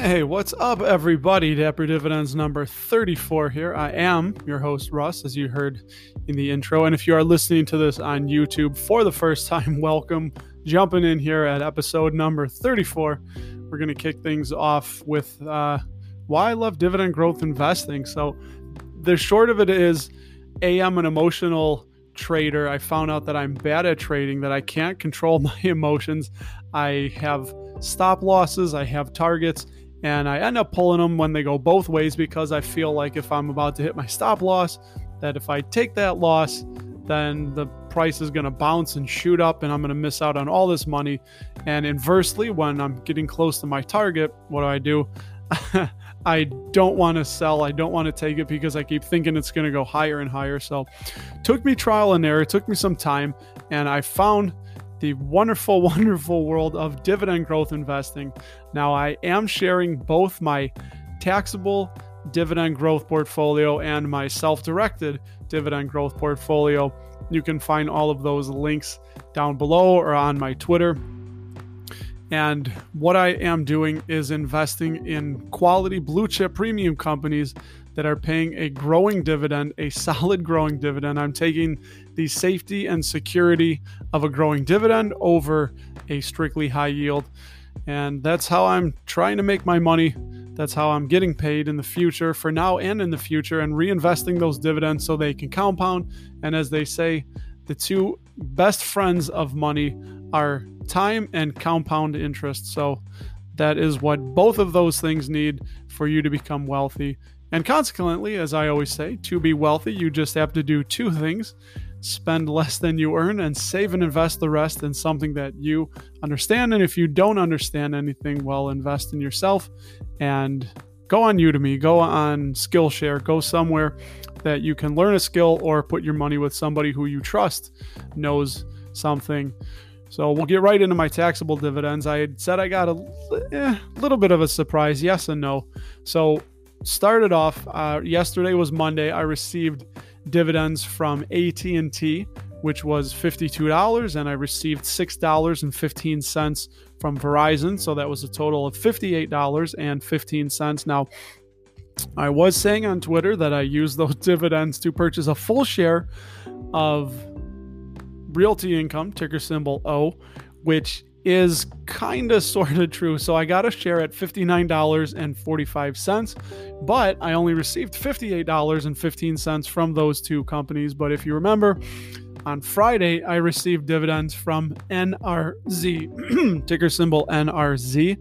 Hey, what's up, everybody? Dapper Dividends number 34 here. I am your host, Russ, as you heard in the intro. And if you are listening to this on YouTube for the first time, welcome. Jumping in here at episode number 34. We're going to kick things off with why I love dividend growth investing. So the short of it is, A, I'm an emotional trader. I found out that I'm bad at trading, that I can't control my emotions. I have stop losses, I have targets, and I end up pulling them when they go both ways because I feel like if I'm about to hit my stop loss, that if I take that loss, then the price is going to bounce and shoot up and I'm going to miss out on all this money. And inversely, when I'm getting close to my target, what do? I don't want to sell. I don't want to take it because I keep thinking it's going to go higher and higher. So took me trial and error, took me some time, and I found the wonderful, wonderful world of dividend growth investing. Now, I am sharing both my taxable dividend growth portfolio and my self-directed dividend growth portfolio. You can find all of those links down below or on my Twitter. And what I am doing is investing in quality blue chip premium companies that are paying a growing dividend, a solid growing dividend. I'm taking the safety and security of a growing dividend over a strictly high yield. And that's how I'm trying to make my money. That's how I'm getting paid in the future, for now and in the future, and reinvesting those dividends so they can compound. And as they say, the two best friends of money are time and compound interest. So that is what both of those things need for you to become wealthy. And consequently, as I always say, to be wealthy, you just have to do two things: spend less than you earn, and save and invest the rest in something that you understand. And if you don't understand anything, well, invest in yourself and go on Udemy, go on Skillshare, go somewhere that you can learn a skill or put your money with somebody who you trust knows something. So we'll get right into my taxable dividends. I had said I got a little bit of a surprise, yes and no. So started off, yesterday was Monday. I received dividends from AT&T, which was $52, and I received $6.15 from Verizon. So that was a total of $58.15. Now, I was saying on Twitter that I used those dividends to purchase a full share of Realty Income, ticker symbol O, which is kind of sort of true. So I got a share at $59.45, but I only received $58.15 from those two companies. But if you remember, on Friday, I received dividends from NRZ, ticker symbol NRZ.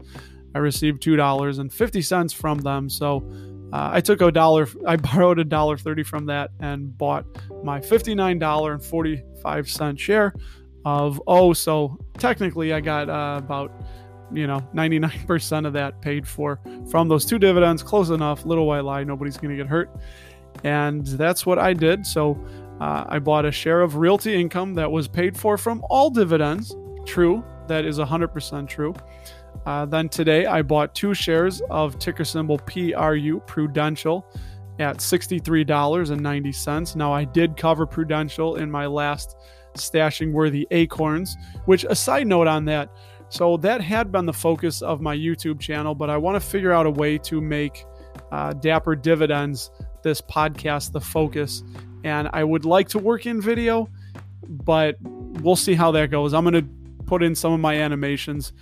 I received $2.50 from them. So I took I borrowed $1.30 from that and bought my $59.45 share of O. So technically I got about 99% of that paid for from those two dividends. Close enough, little white lie, nobody's going to get hurt. And that's what I did. So I bought a share of Realty Income that was paid for from all dividends. True, that is 100% true. Then today I bought two shares of ticker symbol PRU, Prudential, at $63.90. Now, I did cover Prudential in my last Stashing Worthy Acorns, which, a side note on that, so that had been the focus of my YouTube channel, but I want to figure out a way to make Dapper Dividends, this podcast, the focus. And I would like to work in video, but we'll see how that goes. I'm going to put in some of my animations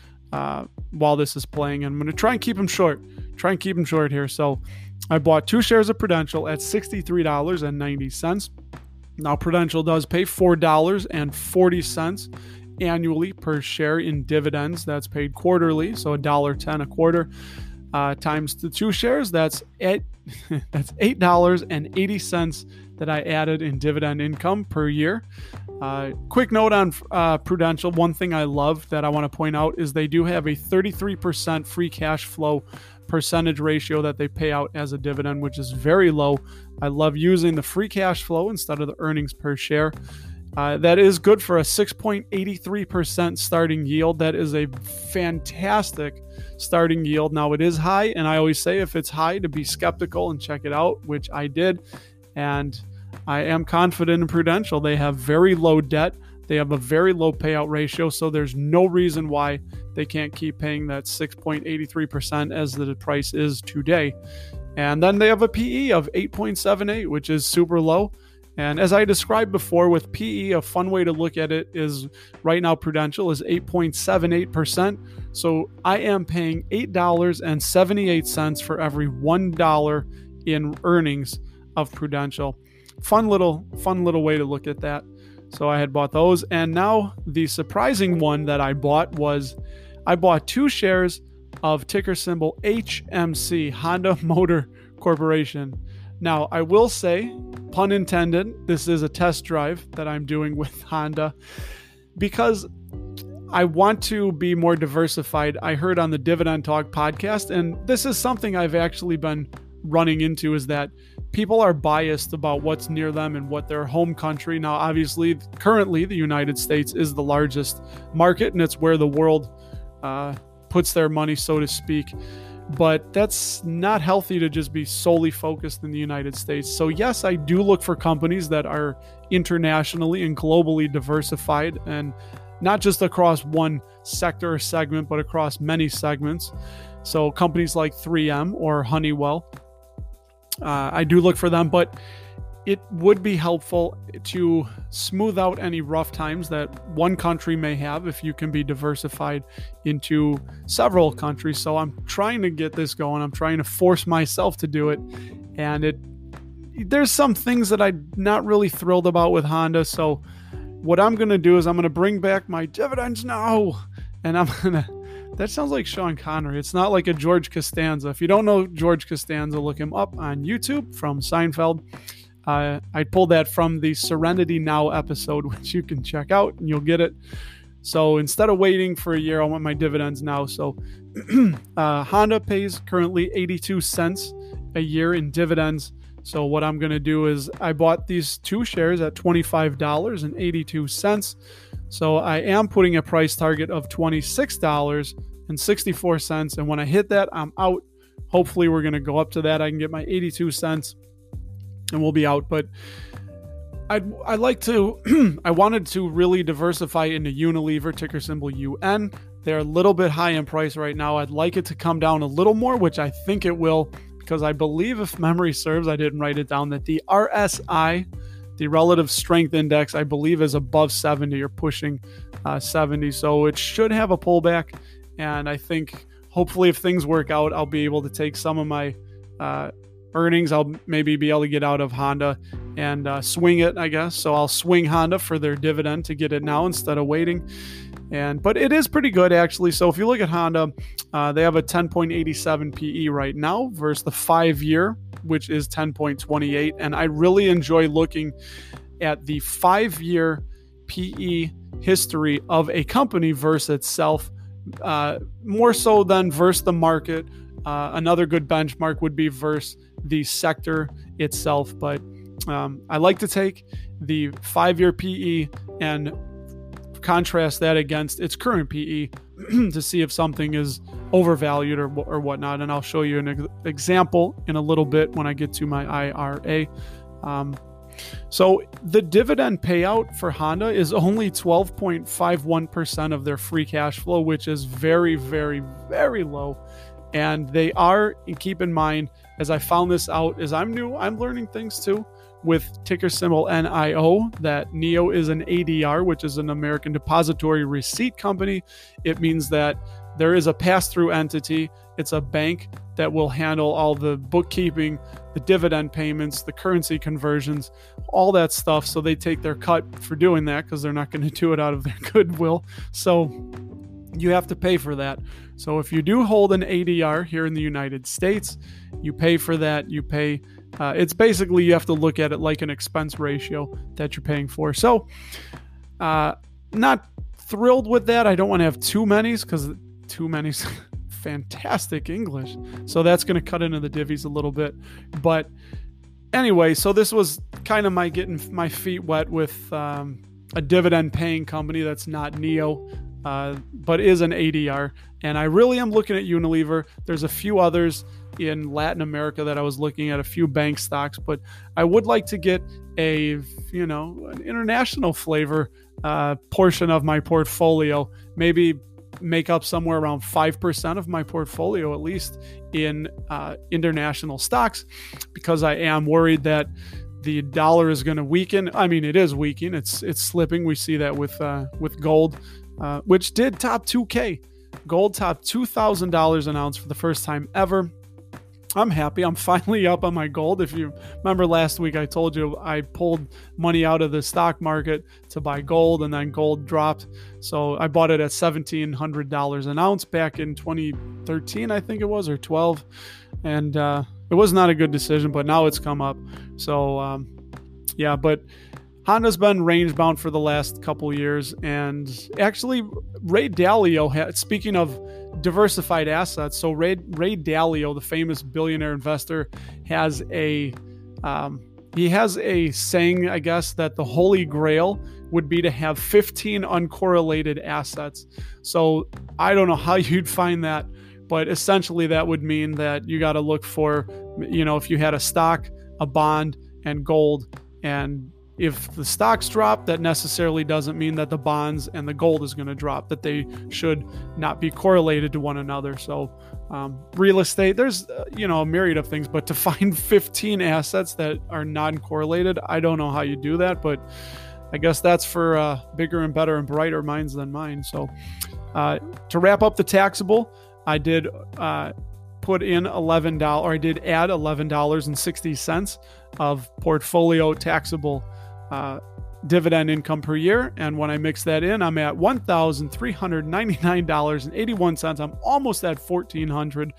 while this is playing, and I'm going to try and keep them short. Here. So I bought two shares of Prudential at $63.90. Now, Prudential does pay $4.40 annually per share in dividends. That's paid quarterly, so $1.10 a quarter times the two shares. That's that's $8.80 that I added in dividend income per year. Quick note on Prudential. One thing I love that I want to point out is they do have a 33% free cash flow percentage ratio that they pay out as a dividend, which is very low. I love using the free cash flow instead of the earnings per share. That is good for a 6.83% starting yield. That is a fantastic starting yield. Now, it is high, and I always say if it's high to be skeptical and check it out, which I did. And I am confident in Prudential. They have very low debt. They have a very low payout ratio, so there's no reason why they can't keep paying that 6.83% as the price is today. And then they have a PE of 8.78, which is super low. And as I described before, with PE, a fun way to look at it is right now Prudential is 8.78%. So I am paying $8.78 for every $1 in earnings of Prudential. Fun little way to look at that. So I had bought those. And now the surprising one that I bought was I bought two shares of ticker symbol HMC, Honda Motor Corporation. Now, I will say, pun intended, this is a test drive that I'm doing with Honda because I want to be more diversified. I heard on the Dividend Talk podcast, and this is something I've actually been running into, is that people are biased about what's near them and what their home country. Now, obviously, currently, the United States is the largest market, and it's where the world puts their money, so to speak. But that's not healthy to just be solely focused in the United States. So yes, I do look for companies that are internationally and globally diversified, and not just across one sector or segment, but across many segments. So companies like 3M or Honeywell, I do look for them, but it would be helpful to smooth out any rough times that one country may have if you can be diversified into several countries. So I'm trying to get this going. I'm trying to force myself to do it. And there's some things that I'm not really thrilled about with Honda. So what I'm going to do is I'm going to bring back my dividends now. And I'm going to... That sounds like Sean Connery. It's not like a George Costanza. If you don't know George Costanza, look him up on YouTube from Seinfeld. I pulled that from the Serenity Now episode, which you can check out and you'll get it. So instead of waiting for a year, I want my dividends now. So Honda pays currently 82 cents a year in dividends. So what I'm going to do is I bought these two shares at $25.82. So I am putting a price target of $26.64. And when I hit that, I'm out. Hopefully we're going to go up to that. I can get my 82 cents. And we'll be out, but I wanted to really diversify into Unilever, ticker symbol UN. They're a little bit high in price right now. I'd like it to come down a little more, which I think it will, because I believe, if memory serves, I didn't write it down, that the RSI, the relative strength index, I believe is above 70 or pushing 70. So it should have a pullback. And I think hopefully if things work out, I'll be able to take some of my, earnings. I'll maybe be able to get out of Honda and swing it, I guess. So I'll swing Honda for their dividend to get it now instead of waiting. But it is pretty good, actually. So if you look at Honda, they have a 10.87 PE right now versus the 5-year, which is 10.28. And I really enjoy looking at the 5-year PE history of a company versus itself, more so than versus the market. Another good benchmark would be versus the sector itself, but I like to take the 5-year PE and contrast that against its current PE to see if something is overvalued or whatnot. And I'll show you an example in a little bit when I get to my IRA. So the dividend payout for Honda is only 12.51% of their free cash flow, which is very, very, very low. And they are, and keep in mind, as I found this out, as I'm new, I'm learning things too, with ticker symbol NIO, that NIO is an ADR, which is an American Depository Receipt Company. It means that there is a pass-through entity. It's a bank that will handle all the bookkeeping, the dividend payments, the currency conversions, all that stuff. So they take their cut for doing that because they're not going to do it out of their goodwill. So you have to pay for that. So if you do hold an ADR here in the United States, you pay for that. You pay, it's basically, you have to look at it like an expense ratio that you're paying for. So not thrilled with that. I don't want to have too many's because too many's fantastic English. So that's going to cut into the divvies a little bit. But anyway, so this was kind of my getting my feet wet with a dividend paying company that's not NIO. but is an ADR. And I really am looking at Unilever. There's a few others in Latin America that I was looking at, a few bank stocks, but I would like to get a, you know, an international flavor portion of my portfolio, maybe make up somewhere around 5% of my portfolio, at least in international stocks, because I am worried that the dollar is going to weaken. I mean, it is weakening. It's slipping. We see that with gold, which did top 2K. Gold topped $2,000 an ounce for the first time ever. I'm happy. I'm finally up on my gold. If you remember last week, I told you I pulled money out of the stock market to buy gold, and then gold dropped. So I bought it at $1,700 an ounce back in 2013, I think it was, or 12. And it was not a good decision, but now it's come up. So yeah, but Honda's been range bound for the last couple years. And actually, Ray Dalio, speaking of diversified assets, so Ray Dalio, the famous billionaire investor, has a he has a saying, I guess, that the holy grail would be to have 15 uncorrelated assets. So I don't know how you'd find that, but essentially that would mean that you got to look for, you know, if you had a stock, a bond, and gold, and if the stocks drop, that necessarily doesn't mean that the bonds and the gold is going to drop, that they should not be correlated to one another. So real estate, there's, you know, a myriad of things, but to find 15 assets that are non-correlated, I don't know how you do that, but I guess that's for bigger and better and brighter minds than mine. So to wrap up the taxable, I did put in $11, or I did add $11.60 of portfolio taxable dividend income per year. And when I mix that in, I'm at $1,399.81. I'm almost at $1,400.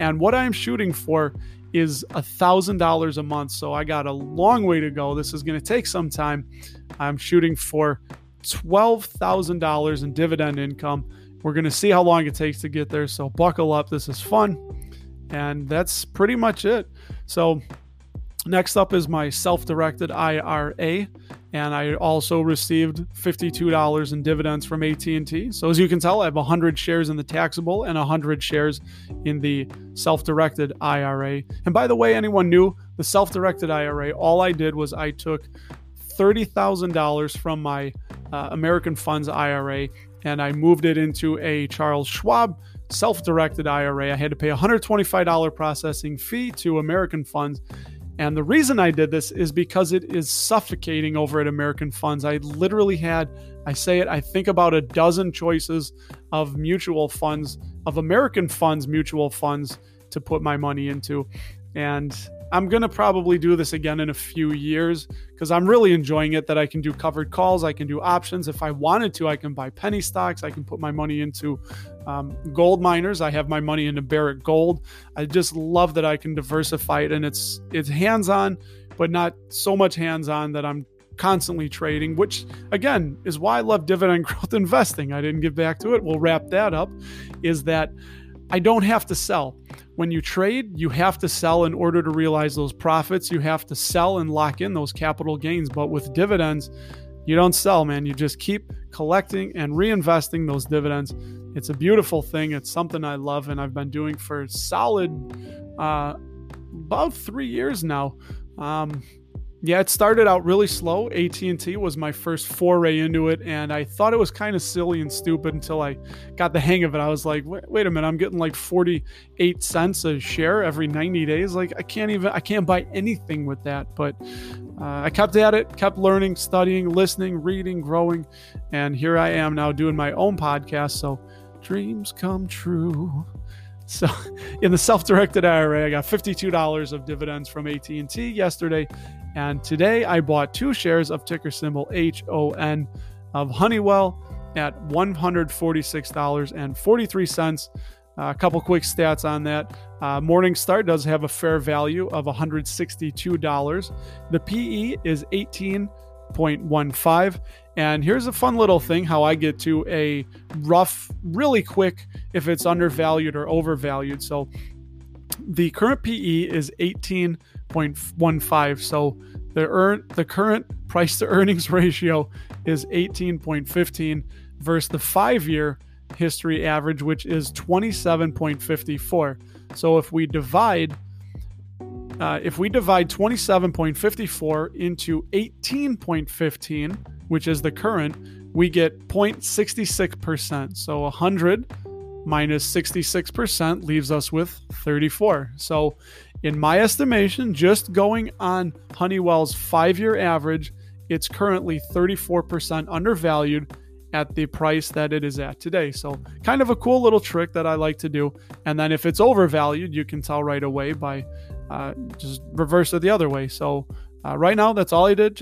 And what I'm shooting for is $1,000 a month. So I got a long way to go. This is going to take some time. I'm shooting for $12,000 in dividend income. We're going to see how long it takes to get there. So buckle up. This is fun. And that's pretty much it. So next up is my self-directed IRA, and I also received $52 in dividends from AT&T. So as you can tell, I have 100 shares in the taxable and 100 shares in the self-directed IRA. And by the way, anyone new, the self-directed IRA, all I did was I took $30,000 from my American Funds IRA, and I moved it into a Charles Schwab self-directed IRA. I had to pay a $125 processing fee to American Funds. And the reason I did this is because it is suffocating over at American Funds. I literally had, I say it, I think about a dozen choices of mutual funds, of American Funds mutual funds to put my money into. And I'm going to probably do this again in a few years because I'm really enjoying it, that I can do covered calls. I can do options. If I wanted to, I can buy penny stocks. I can put my money into gold miners. I have my money into Barrick Gold. I just love that I can diversify it. And it's hands-on, but not so much hands-on that I'm constantly trading, which again is why I love dividend growth investing. I didn't get back to it. We'll wrap that up, is that I don't have to sell. When you trade, you have to sell in order to realize those profits. You have to sell and lock in those capital gains. But with dividends, you don't sell, man. You just keep collecting and reinvesting those dividends. It's a beautiful thing. It's something I love, and I've been doing for solid about 3 years now. Yeah, it started out really slow. AT&T was my first foray into it, and I thought it was kind of silly and stupid until I got the hang of it. I was like, wait a minute, I'm getting like 48 cents a share every 90 days. Like I can't buy anything with that. But I kept at it, kept learning, studying, listening, reading, growing. And here I am now doing my own podcast. So dreams come true. So in the self-directed IRA, I got $52 of dividends from AT&T yesterday. And today I bought 2 shares of ticker symbol HON of Honeywell at $146.43. A couple quick stats on that. Morningstar does have a fair value of $162. The PE is 18.15. And here's a fun little thing, how I get to a rough, really quick, if it's undervalued or overvalued. So the current PE is 18.15. So the current price to earnings ratio is 18.15. versus the five-year history average, which is 27.54. So if we divide 27.54 into 18.15, which is the current, we get 0.66%. So 100 minus 66% leaves us with 34. So in my estimation, just going on Honeywell's five-year average, it's currently 34% undervalued at the price that it is at today. So kind of a cool little trick that I like to do. And then if it's overvalued, you can tell right away by just reverse it the other way. So right now, that's all I did.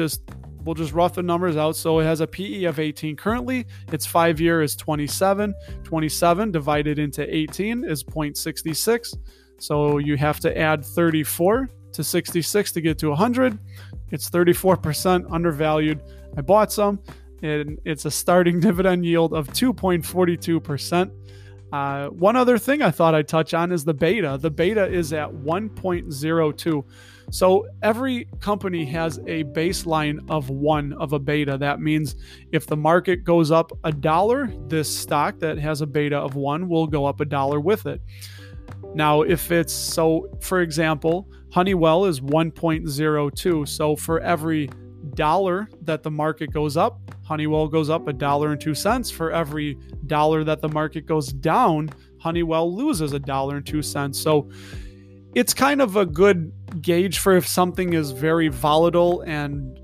We'll just rough the numbers out. So it has a PE of 18 currently. Its 5 year is 27. 27 divided into 18 is 0.66. So you have to add 34 to 66 to get to 100. It's 34% undervalued. I bought some, and it's a starting dividend yield of 2.42%. One other thing I thought I'd touch on is the beta. The beta is at 1.02. So every company has a baseline of one of a beta. That means if the market goes up $1, this stock that has a beta of one will go up $1 with it. Now, for example, Honeywell is 1.02. So for every $1 that the market goes up, Honeywell goes up $1.02. For every $1 that the market goes down, Honeywell loses $1.02. So it's kind of a good gauge for if something is very volatile and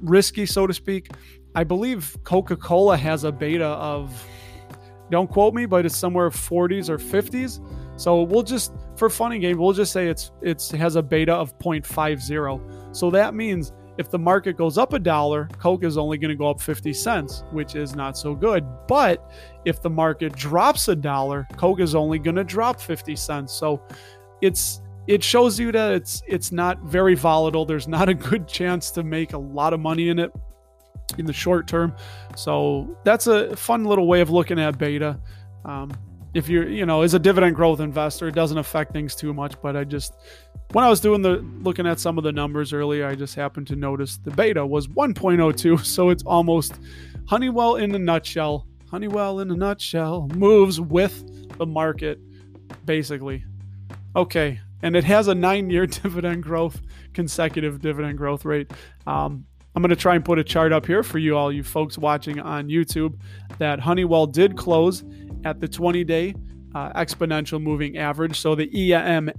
risky, so to speak. I believe Coca-Cola has a beta of, don't quote me, but it's somewhere 40s or 50s. So we'll just, for fun and game, we'll just say it has a beta of 0.50. So that means if the market goes up $1, Coke is only going to go up 50 cents, which is not so good. But if the market drops $1, Coke is only going to drop 50 cents. So it shows you that it's not very volatile. There's not a good chance to make a lot of money in it in the short term. So that's a fun little way of looking at beta. If you're, as a dividend growth investor, it doesn't affect things too much. But when I was looking at some of the numbers earlier, I just happened to notice the beta was 1.02. So it's almost Honeywell in a nutshell. Honeywell in a nutshell moves with the market, basically. Okay. And it has a 9-year consecutive dividend growth rate. I'm going to try and put a chart up here for you folks watching on YouTube that Honeywell did close at the 20-day exponential moving average. So the EMA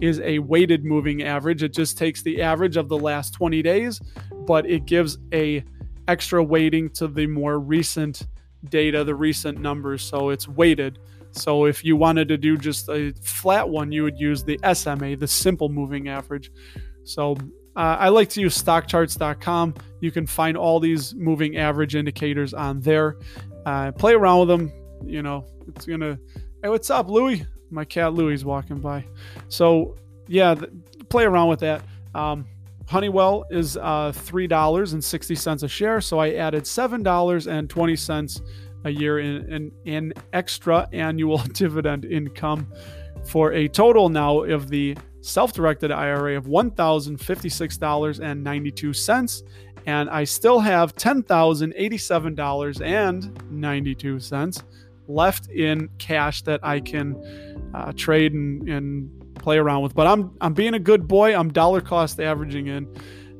is a weighted moving average. It just takes the average of the last 20 days, but it gives a extra weighting to the more recent data, the recent numbers. So it's weighted. So if you wanted to do just a flat one, you would use the SMA, the simple moving average. So I like to use stockcharts.com. You can find all these moving average indicators on there. Play around with them. It's going to... Hey, what's up, Louie? My cat Louie's walking by. So yeah, play around with that. Honeywell is $3.60 a share. So I added $7.20 a year in extra annual dividend income for a total now of the self-directed IRA of $1,056.92. And I still have $10,087.92 left in cash that I can trade and play around with. But I'm being a good boy. I'm dollar cost averaging in.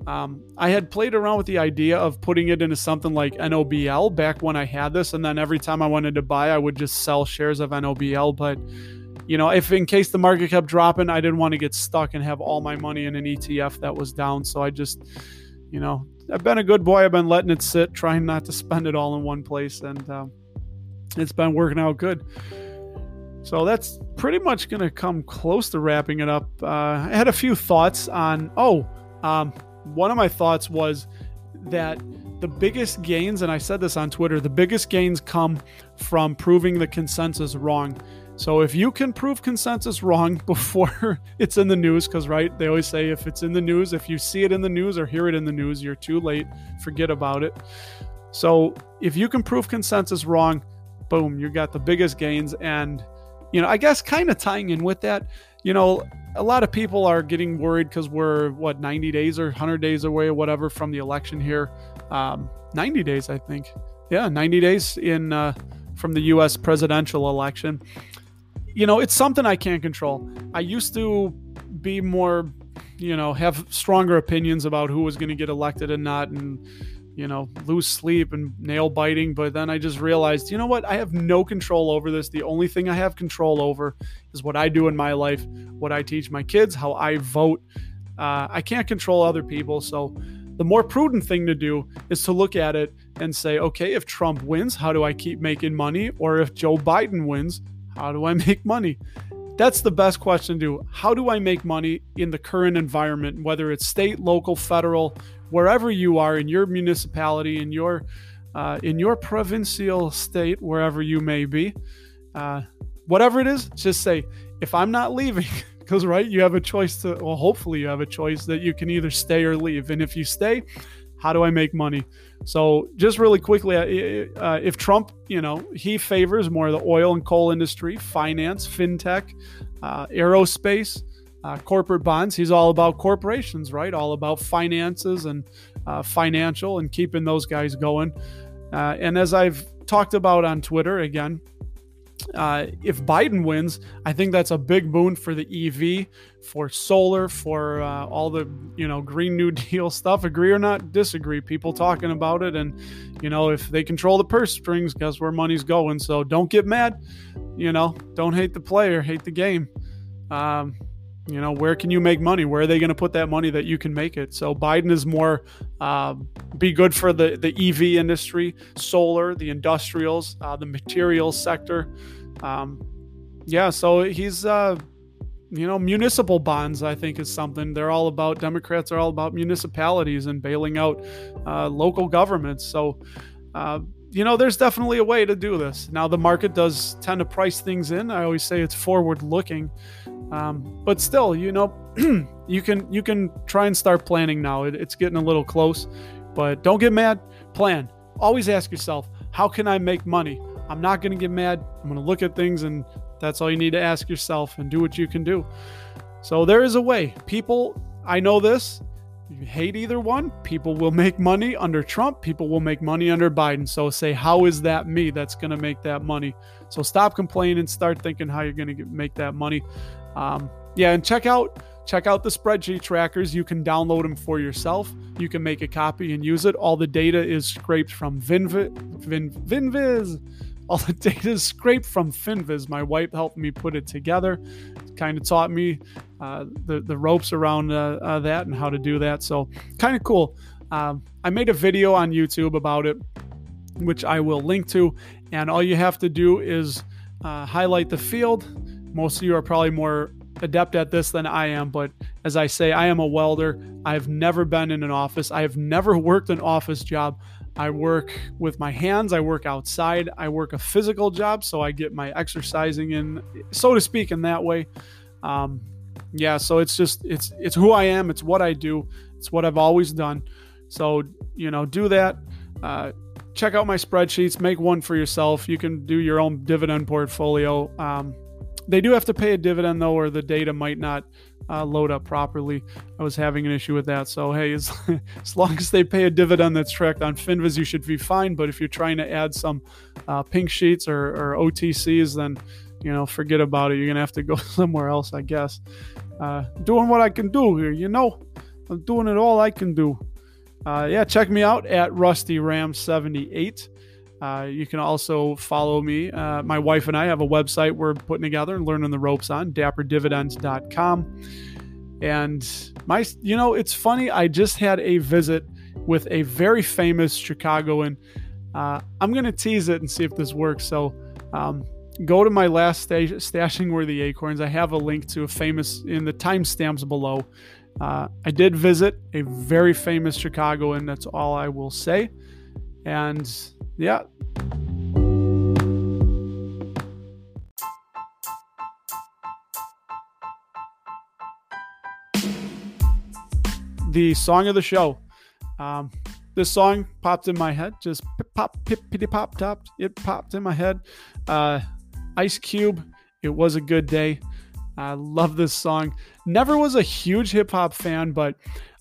I had played around with the idea of putting it into something like NOBL back when I had this. And then every time I wanted to buy, I would just sell shares of NOBL. But, if in case the market kept dropping, I didn't want to get stuck and have all my money in an ETF that was down. So I just, I've been a good boy. I've been letting it sit, trying not to spend it all in one place. And it's been working out good. So that's pretty much going to come close to wrapping it up. I had a few thoughts on, one of my thoughts was that the biggest gains, and I said this on Twitter, the biggest gains come from proving the consensus wrong. So if you can prove consensus wrong before it's in the news, because they always say if it's in the news, if you see it in the news or hear it in the news, you're too late, forget about it. So if you can prove consensus wrong, boom, you got the biggest gains. And, I guess kind of tying in with that, a lot of people are getting worried because we're 90 days or 100 days away or whatever from the election here. 90 days, I think. Yeah, 90 days in from the U.S. presidential election. You know, it's something I can't control. I used to be more, you know, have stronger opinions about who was going to get elected and not, and, you know, lose sleep and nail biting. But then I just realized, you know what? I have no control over this. The only thing I have control over is what I do in my life, what I teach my kids, how I vote. I can't control other people. So the more prudent thing to do is to look at it and say, okay, if Trump wins, how do I keep making money? Or if Joe Biden wins, how do I make money? That's the best question to do. How do I make money in the current environment, whether it's state, local, federal, wherever you are in your municipality, in your provincial state, wherever you may be, whatever it is, just say, if I'm not leaving, because right, you have a choice to, well, hopefully you have a choice that you can either stay or leave. And if you stay, how do I make money? So just really quickly, if Trump, you know, he favors more of the oil and coal industry, finance, fintech, aerospace, corporate bonds. He's all about corporations, right? All about finances and financial and keeping those guys going. And as I've talked about on Twitter, again, if Biden wins, I think that's a big boon for the EV, for solar, for all the, you know, Green New Deal stuff. Agree or not, disagree. People talking about it. And, you know, if they control the purse strings, guess where money's going. So don't get mad. You know, don't hate the player, hate the game. You know, where can you make money? Where are they going to put that money that you can make it? So Biden is more be good for the EV industry, solar, the industrials, the materials sector. Yeah, so he's, you know, municipal bonds, I think, is something they're all about. Democrats are all about municipalities and bailing out local governments. So, you know, there's definitely a way to do this. Now, the market does tend to price things in. I always say it's forward looking. But still, you know, you can try and start planning now. It's getting a little close, but don't get mad. Plan. Always ask yourself, how can I make money? I'm not going to get mad. I'm going to look at things, and that's all you need to ask yourself and do what you can do. So there is a way. People, I know this. You hate either one. People will make money under Trump. People will make money under Biden. So say, how is that me that's going to make that money? So stop complaining. Start thinking how you're going to make that money. Yeah, and check out the spreadsheet trackers. You can download them for yourself. You can make a copy and use it. All the data is scraped from Finviz. All the data is scraped from Finviz. My wife helped me put it together. Kind of taught me the ropes around that and how to do that. So kind of cool. I made a video on YouTube about it, which I will link to. And all you have to do is highlight the field. Most of you are probably more adept at this than I am, but as I say, I am a welder. I've never been in an office. I have never worked an office job. I work with my hands. I work outside. I work a physical job, so I get my exercising in, so to speak, in that way. Yeah, so it's just, it's who I am. It's what I do. It's what I've always done. So, you know, do that. Check out my spreadsheets. Make one for yourself. You can do your own dividend portfolio. They do have to pay a dividend, though, or the data might not load up properly. I was having an issue with that. So, hey, as long as they pay a dividend that's tracked on Finviz, you should be fine. But if you're trying to add some pink sheets or OTCs, then, you know, forget about it. You're going to have to go somewhere else, I guess. Doing what I can do here, you know. I'm doing it all I can do. Yeah, check me out at RustyRam78. You can also follow me. My wife and I have a website we're putting together and learning the ropes on, dapperdividends.com. And you know, it's funny. I just had a visit with a very famous Chicagoan. I'm going to tease it and see if this works. So go to my last Stashing Where the Acorns. I have a link to a famous in the timestamps below. I did visit a very famous Chicagoan. That's all I will say. And yeah. The song of the show. This song popped in my head. Just pip, pop, pip, pitty, pop, top. It popped in my head. Ice Cube. It was a good day. I love this song. Never was a huge hip hop fan, but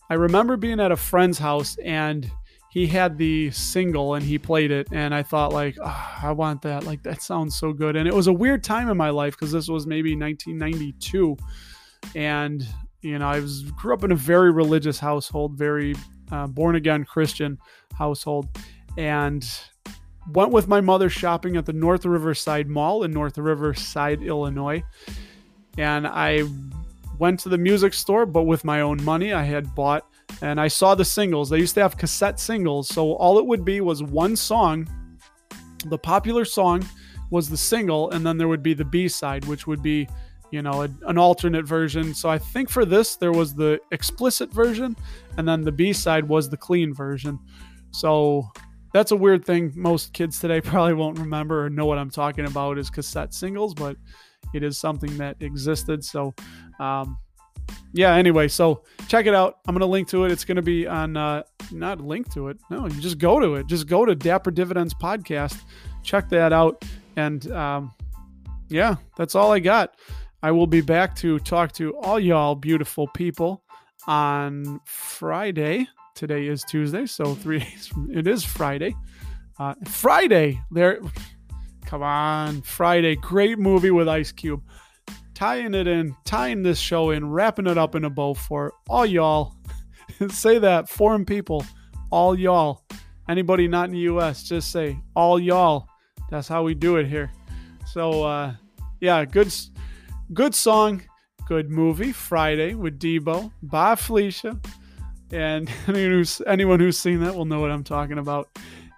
I remember being at a friend's house and he had the single and he played it, and I thought, like, oh, I want that. Like, that sounds so good. And it was a weird time in my life because this was maybe 1992, and you know, I grew up in a very religious household, very born-again Christian household, and went with my mother shopping at the North Riverside Mall in North Riverside, Illinois. And I went to the music store, but with my own money I had bought, and I saw the singles. They used to have cassette singles, so all it would be was one song. The popular song was the single, and then there would be the B-side, which would be, you know, an alternate version. So I think for this, there was the explicit version, and then the B-side was the clean version. So that's a weird thing. Most kids today probably won't remember or know what I'm talking about is cassette singles, but it is something that existed. So, anyway, so check it out. I'm going to link to it. It's going to be on, not link to it. No, you just go to it. Just go to Dapper Dividends Podcast. Check that out. And that's all I got. I will be back to talk to all y'all beautiful people on Friday. Today is Tuesday, so 3 days from, it is Friday. Friday, there, come on, Friday, great movie with Ice Cube. Tying it in, tying this show in, wrapping it up in a bow for all y'all. Say that, foreign people, all y'all. Anybody not in the U.S., just say all y'all. That's how we do it here. So, good song, good movie, Friday with Debo, by Felicia. And anyone who's seen that will know what I'm talking about.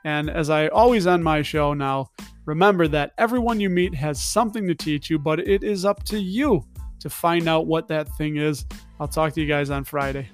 And as I always end my show now, remember that everyone you meet has something to teach you, but it is up to you to find out what that thing is. I'll talk to you guys on Friday.